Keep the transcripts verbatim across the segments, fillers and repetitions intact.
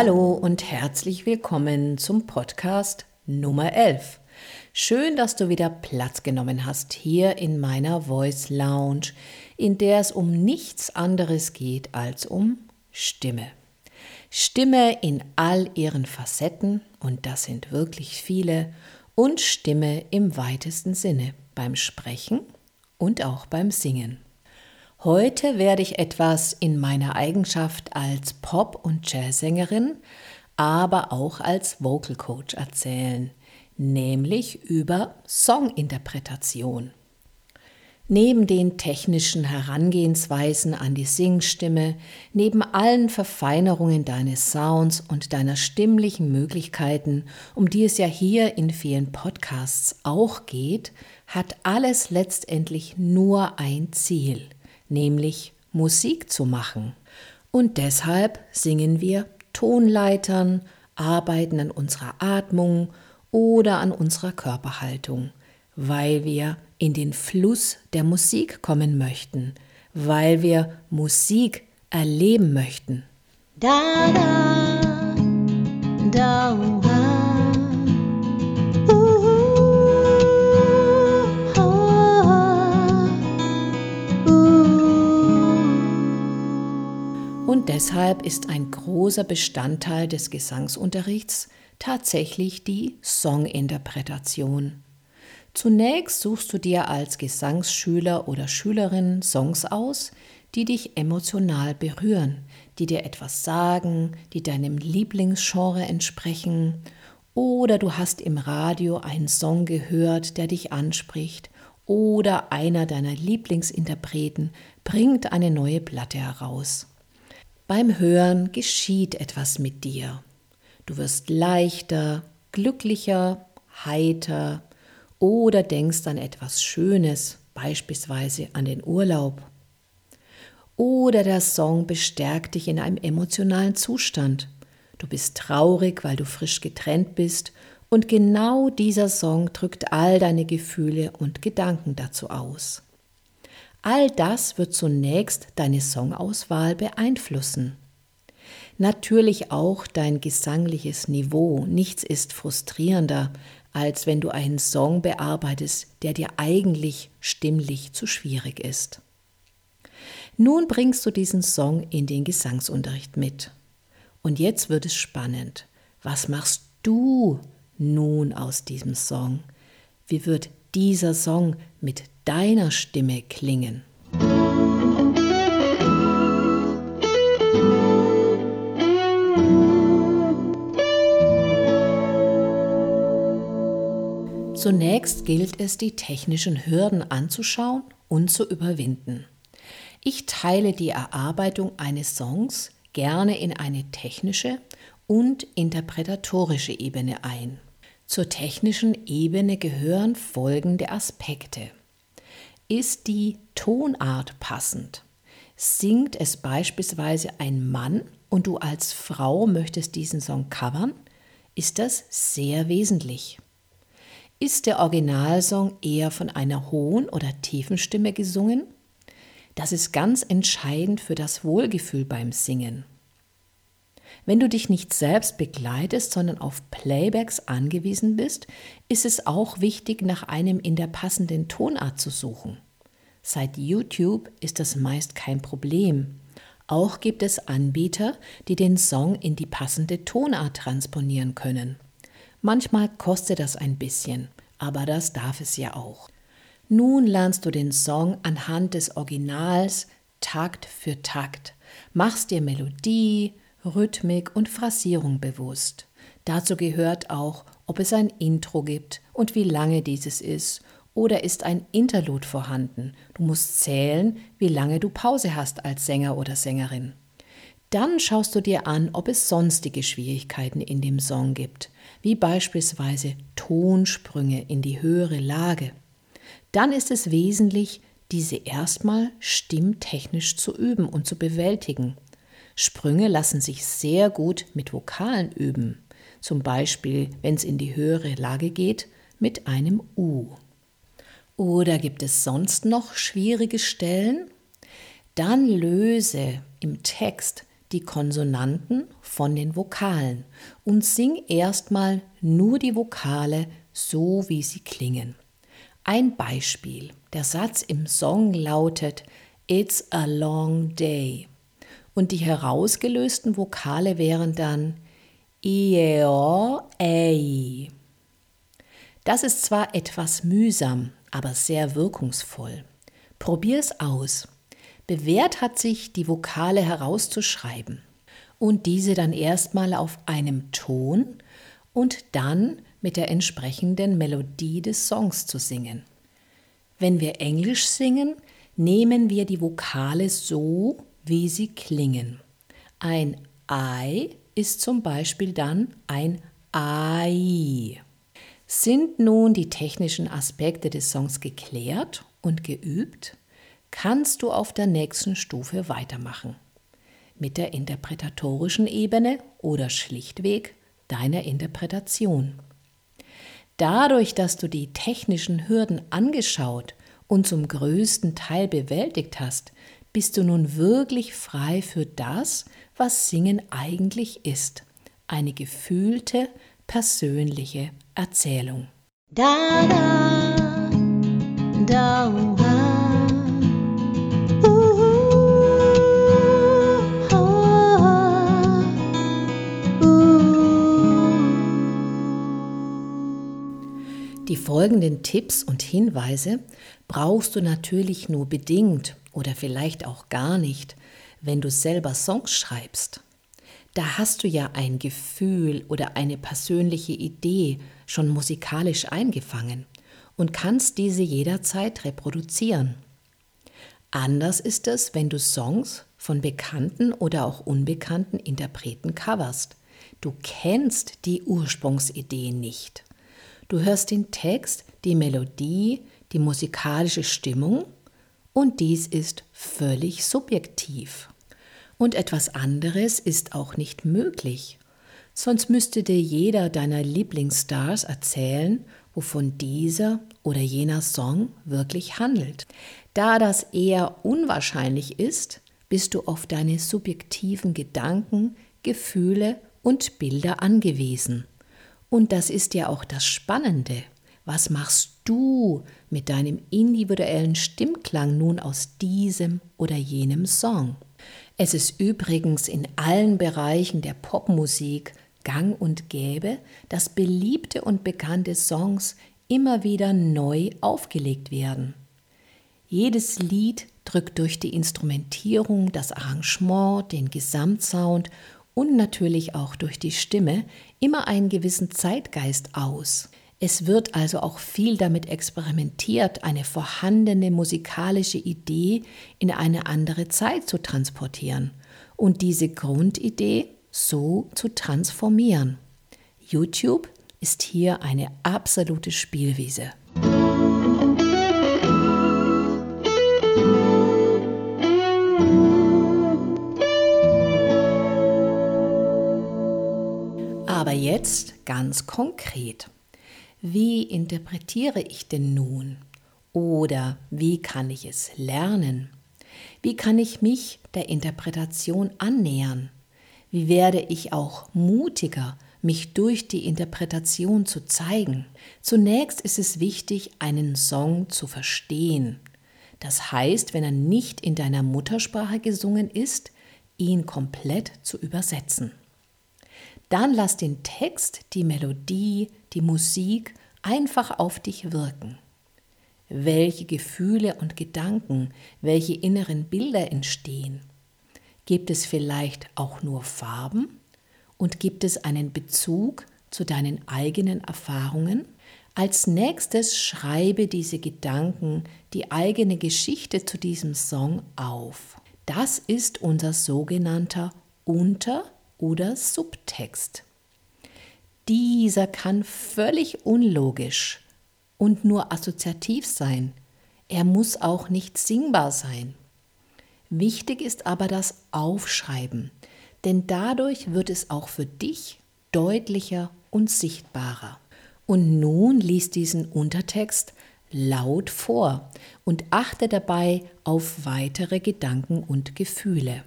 Hallo und herzlich willkommen zum Podcast Nummer elf. Schön, dass du wieder Platz genommen hast hier in meiner Voice Lounge, in der es um nichts anderes geht als um Stimme. Stimme in all ihren Facetten, und das sind wirklich viele, und Stimme im weitesten Sinne, beim Sprechen und auch beim Singen. Heute werde ich etwas in meiner Eigenschaft als Pop- und Jazzsängerin, aber auch als Vocal Coach erzählen, nämlich über Songinterpretation. Neben den technischen Herangehensweisen an die Singstimme, neben allen Verfeinerungen deines Sounds und deiner stimmlichen Möglichkeiten, um die es ja hier in vielen Podcasts auch geht, hat alles letztendlich nur ein Ziel, nämlich Musik zu machen. Und deshalb singen wir Tonleitern, arbeiten an unserer Atmung oder an unserer Körperhaltung, weil wir in den Fluss der Musik kommen möchten, weil wir Musik erleben möchten. Da, da, da, da. Und deshalb ist ein großer Bestandteil des Gesangsunterrichts tatsächlich die Songinterpretation. Zunächst suchst du dir als Gesangsschüler oder Schülerin Songs aus, die dich emotional berühren, die dir etwas sagen, die deinem Lieblingsgenre entsprechen, oder du hast im Radio einen Song gehört, der dich anspricht, oder einer deiner Lieblingsinterpreten bringt eine neue Platte heraus. Beim Hören geschieht etwas mit dir. Du wirst leichter, glücklicher, heiter oder denkst an etwas Schönes, beispielsweise an den Urlaub. Oder der Song bestärkt dich in einem emotionalen Zustand. Du bist traurig, weil du frisch getrennt bist, und genau dieser Song drückt all deine Gefühle und Gedanken dazu aus. All das wird zunächst deine Songauswahl beeinflussen. Natürlich auch dein gesangliches Niveau. Nichts ist frustrierender, als wenn du einen Song bearbeitest, der dir eigentlich stimmlich zu schwierig ist. Nun bringst du diesen Song in den Gesangsunterricht mit. Und jetzt wird es spannend. Was machst du nun aus diesem Song? Wie wird dieser Song mit deiner Stimme klingen? Zunächst gilt es, die technischen Hürden anzuschauen und zu überwinden. Ich teile die Erarbeitung eines Songs gerne in eine technische und interpretatorische Ebene ein. Zur technischen Ebene gehören folgende Aspekte. Ist die Tonart passend? Singt es beispielsweise ein Mann und du als Frau möchtest diesen Song covern, ist das sehr wesentlich. Ist der Originalsong eher von einer hohen oder tiefen Stimme gesungen? Das ist ganz entscheidend für das Wohlgefühl beim Singen. Wenn du dich nicht selbst begleitest, sondern auf Playbacks angewiesen bist, ist es auch wichtig, nach einem in der passenden Tonart zu suchen. Seit YouTube ist das meist kein Problem. Auch gibt es Anbieter, die den Song in die passende Tonart transponieren können. Manchmal kostet das ein bisschen, aber das darf es ja auch. Nun lernst du den Song anhand des Originals Takt für Takt. Machst dir Melodie, Rhythmik und Phrasierung bewusst. Dazu gehört auch, ob es ein Intro gibt und wie lange dieses ist, oder ist ein Interlude vorhanden. Du musst zählen, wie lange du Pause hast als Sänger oder Sängerin. Dann schaust du dir an, ob es sonstige Schwierigkeiten in dem Song gibt, wie beispielsweise Tonsprünge in die höhere Lage. Dann ist es wesentlich, diese erstmal stimmtechnisch zu üben und zu bewältigen. Sprünge lassen sich sehr gut mit Vokalen üben, zum Beispiel, wenn es in die höhere Lage geht, mit einem U. Oder gibt es sonst noch schwierige Stellen? Dann löse im Text die Konsonanten von den Vokalen und sing erstmal nur die Vokale, so wie sie klingen. Ein Beispiel. Der Satz im Song lautet It's a long day. Und die herausgelösten Vokale wären dann Ieo, ei. Das ist zwar etwas mühsam, aber sehr wirkungsvoll. Probier's aus. Bewährt hat sich, die Vokale herauszuschreiben und diese dann erstmal auf einem Ton und dann mit der entsprechenden Melodie des Songs zu singen. Wenn wir Englisch singen, nehmen wir die Vokale so, wie sie klingen. Ein I ist zum Beispiel dann ein Ai. Sind nun die technischen Aspekte des Songs geklärt und geübt, kannst du auf der nächsten Stufe weitermachen. Mit der interpretatorischen Ebene oder schlichtweg deiner Interpretation. Dadurch, dass du die technischen Hürden angeschaut und zum größten Teil bewältigt hast, bist du nun wirklich frei für das, was Singen eigentlich ist. Eine gefühlte, persönliche Erzählung. Da, da, da, da. Die folgenden Tipps und Hinweise brauchst du natürlich nur bedingt oder vielleicht auch gar nicht, wenn du selber Songs schreibst. Da hast du ja ein Gefühl oder eine persönliche Idee schon musikalisch eingefangen und kannst diese jederzeit reproduzieren. Anders ist es, wenn du Songs von bekannten oder auch unbekannten Interpreten coverst. Du kennst die Ursprungsidee nicht. Du hörst den Text, die Melodie, die musikalische Stimmung und dies ist völlig subjektiv. Und etwas anderes ist auch nicht möglich. Sonst müsste dir jeder deiner Lieblingsstars erzählen, wovon dieser oder jener Song wirklich handelt. Da das eher unwahrscheinlich ist, bist du auf deine subjektiven Gedanken, Gefühle und Bilder angewiesen. Und das ist ja auch das Spannende. Was machst du mit deinem individuellen Stimmklang nun aus diesem oder jenem Song? Es ist übrigens in allen Bereichen der Popmusik gang und gäbe, dass beliebte und bekannte Songs immer wieder neu aufgelegt werden. Jedes Lied drückt durch die Instrumentierung, das Arrangement, den Gesamtsound und natürlich auch durch die Stimme immer einen gewissen Zeitgeist aus. Es wird also auch viel damit experimentiert, eine vorhandene musikalische Idee in eine andere Zeit zu transportieren und diese Grundidee so zu transformieren. YouTube ist hier eine absolute Spielwiese. Aber jetzt ganz konkret. Wie interpretiere ich denn nun? Oder wie kann ich es lernen? Wie kann ich mich der Interpretation annähern? Wie werde ich auch mutiger, mich durch die Interpretation zu zeigen? Zunächst ist es wichtig, einen Song zu verstehen. Das heißt, wenn er nicht in deiner Muttersprache gesungen ist, ihn komplett zu übersetzen. Dann lass den Text, die Melodie, die Musik einfach auf dich wirken. Welche Gefühle und Gedanken, welche inneren Bilder entstehen? Gibt es vielleicht auch nur Farben? Und gibt es einen Bezug zu deinen eigenen Erfahrungen? Als nächstes schreibe diese Gedanken, die eigene Geschichte zu diesem Song auf. Das ist unser sogenannter Unter- oder Subtext. Dieser kann völlig unlogisch und nur assoziativ sein. Er muss auch nicht singbar sein. Wichtig ist aber das Aufschreiben, denn dadurch wird es auch für dich deutlicher und sichtbarer. Und nun lies diesen Untertext laut vor und achte dabei auf weitere Gedanken und Gefühle.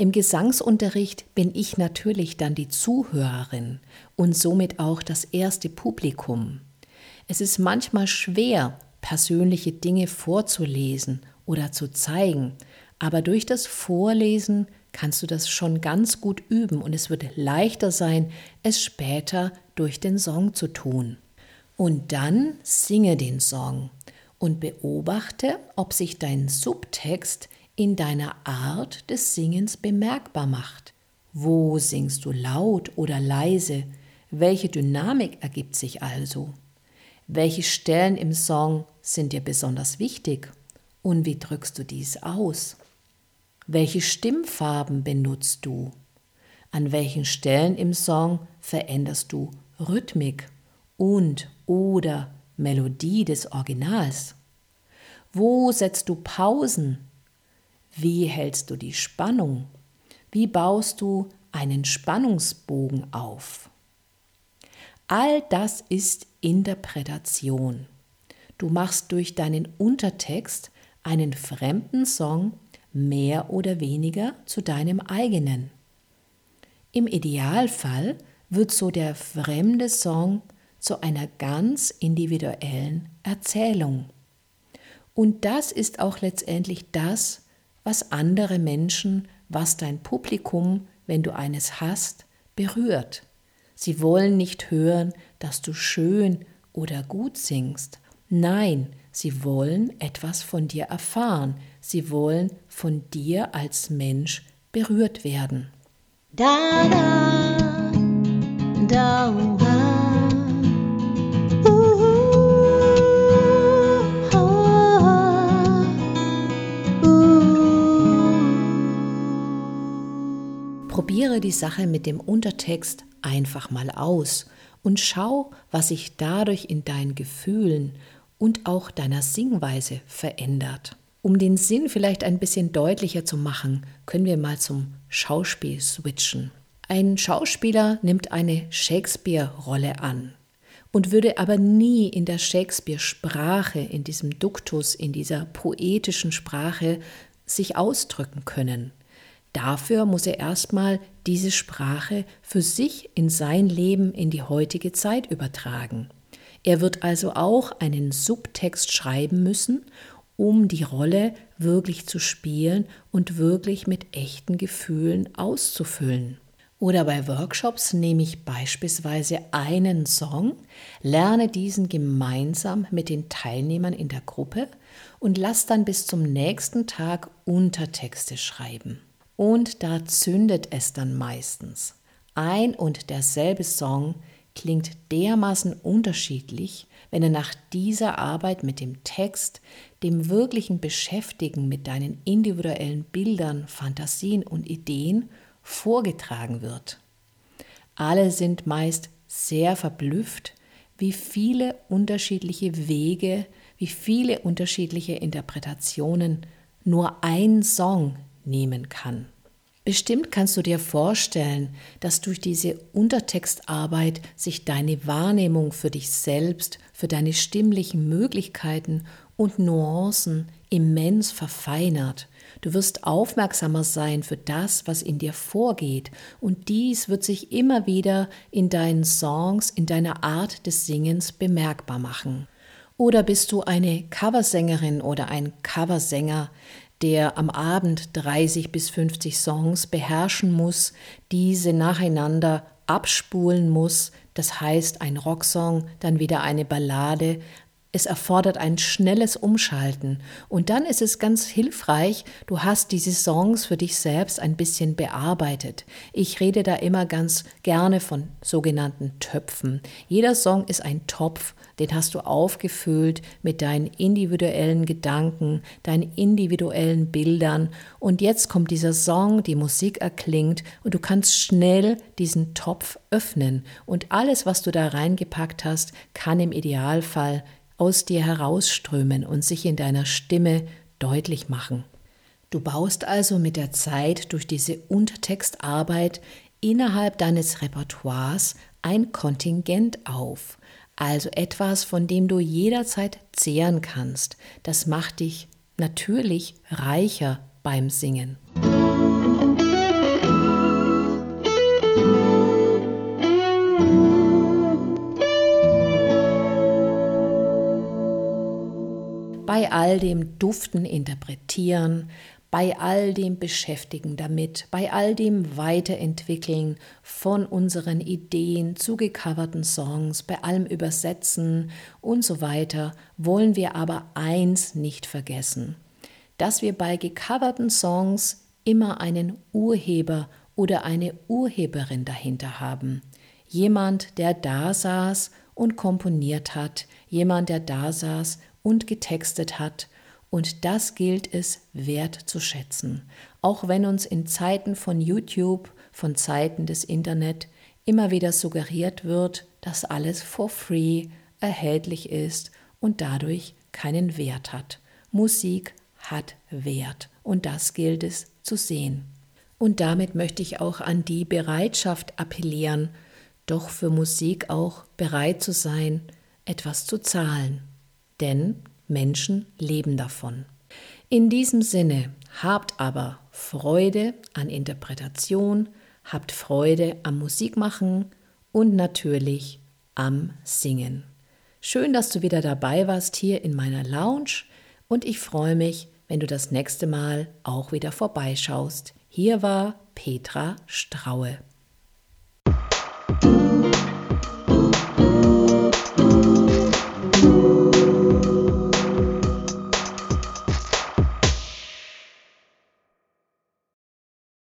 Im Gesangsunterricht bin ich natürlich dann die Zuhörerin und somit auch das erste Publikum. Es ist manchmal schwer, persönliche Dinge vorzulesen oder zu zeigen, aber durch das Vorlesen kannst du das schon ganz gut üben und es wird leichter sein, es später durch den Song zu tun. Und dann singe den Song und beobachte, ob sich dein Subtext in deiner Art des Singens bemerkbar macht. Wo singst du laut oder leise? Welche Dynamik ergibt sich also? Welche Stellen im Song sind dir besonders wichtig? Und wie drückst du dies aus? Welche Stimmfarben benutzt du? An welchen Stellen im Song veränderst du Rhythmik und oder Melodie des Originals? Wo setzt du Pausen? Wie hältst du die Spannung? Wie baust du einen Spannungsbogen auf? All das ist Interpretation. Du machst durch deinen Untertext einen fremden Song mehr oder weniger zu deinem eigenen. Im Idealfall wird so der fremde Song zu einer ganz individuellen Erzählung. Und das ist auch letztendlich das, was andere Menschen, was dein Publikum, wenn du eines hast, berührt. Sie wollen nicht hören, dass du schön oder gut singst. Nein, sie wollen etwas von dir erfahren. Sie wollen von dir als Mensch berührt werden. Da, da, da, da. Uh, uh, uh, uh. Probiere die Sache mit dem Untertext einfach mal aus und schau, was sich dadurch in deinen Gefühlen und auch deiner Singweise verändert. Um den Sinn vielleicht ein bisschen deutlicher zu machen, können wir mal zum Schauspiel switchen. Ein Schauspieler nimmt eine Shakespeare-Rolle an und würde aber nie in der Shakespeare-Sprache, in diesem Duktus, in dieser poetischen Sprache sich ausdrücken können. Dafür muss er erstmal diese Sprache für sich in sein Leben, in die heutige Zeit übertragen. Er wird also auch einen Subtext schreiben müssen, um die Rolle wirklich zu spielen und wirklich mit echten Gefühlen auszufüllen. Oder bei Workshops nehme ich beispielsweise einen Song, lerne diesen gemeinsam mit den Teilnehmern in der Gruppe und lasse dann bis zum nächsten Tag Untertexte schreiben. Und da zündet es dann meistens. Ein und derselbe Song klingt dermaßen unterschiedlich, wenn er nach dieser Arbeit mit dem Text, dem wirklichen Beschäftigen mit deinen individuellen Bildern, Fantasien und Ideen vorgetragen wird. Alle sind meist sehr verblüfft, wie viele unterschiedliche Wege, wie viele unterschiedliche Interpretationen nur ein Song nehmen kann. Bestimmt kannst du dir vorstellen, dass durch diese Untertextarbeit sich deine Wahrnehmung für dich selbst, für deine stimmlichen Möglichkeiten und Nuancen immens verfeinert. Du wirst aufmerksamer sein für das, was in dir vorgeht, und dies wird sich immer wieder in deinen Songs, in deiner Art des Singens bemerkbar machen. Oder bist du eine Coversängerin oder ein Coversänger, der am Abend dreißig bis fünfzig Songs beherrschen muss, diese nacheinander abspulen muss, das heißt ein Rocksong, dann wieder eine Ballade. Es erfordert ein schnelles Umschalten und dann ist es ganz hilfreich, du hast diese Songs für dich selbst ein bisschen bearbeitet. Ich rede da immer ganz gerne von sogenannten Töpfen. Jeder Song ist ein Topf, den hast du aufgefüllt mit deinen individuellen Gedanken, deinen individuellen Bildern und jetzt kommt dieser Song, die Musik erklingt und du kannst schnell diesen Topf öffnen und alles, was du da reingepackt hast, kann im Idealfall aus dir herausströmen und sich in deiner Stimme deutlich machen. Du baust also mit der Zeit durch diese Untertextarbeit innerhalb deines Repertoires ein Kontingent auf, also etwas, von dem du jederzeit zehren kannst. Das macht dich natürlich reicher beim Singen. Musik. bei all dem Duften interpretieren, bei all dem Beschäftigen damit, bei all dem Weiterentwickeln von unseren Ideen zu gecoverten Songs, bei allem Übersetzen und so weiter, wollen wir aber eins nicht vergessen, dass wir bei gecoverten Songs immer einen Urheber oder eine Urheberin dahinter haben. Jemand, der da saß und komponiert hat, jemand, der da saß und getextet hat. Und das gilt es wert zu schätzen, auch wenn uns in Zeiten von YouTube, von Zeiten des Internet immer wieder suggeriert wird, dass alles for free erhältlich ist und dadurch keinen Wert hat. Musik hat Wert und das gilt es zu sehen. Und damit möchte ich auch an die Bereitschaft appellieren, doch für Musik auch bereit zu sein, etwas zu zahlen. Denn Menschen leben davon. In diesem Sinne, habt aber Freude an Interpretation, habt Freude am Musikmachen und natürlich am Singen. Schön, dass du wieder dabei warst hier in meiner Lounge und ich freue mich, wenn du das nächste Mal auch wieder vorbeischaust. Hier war Petra Straue.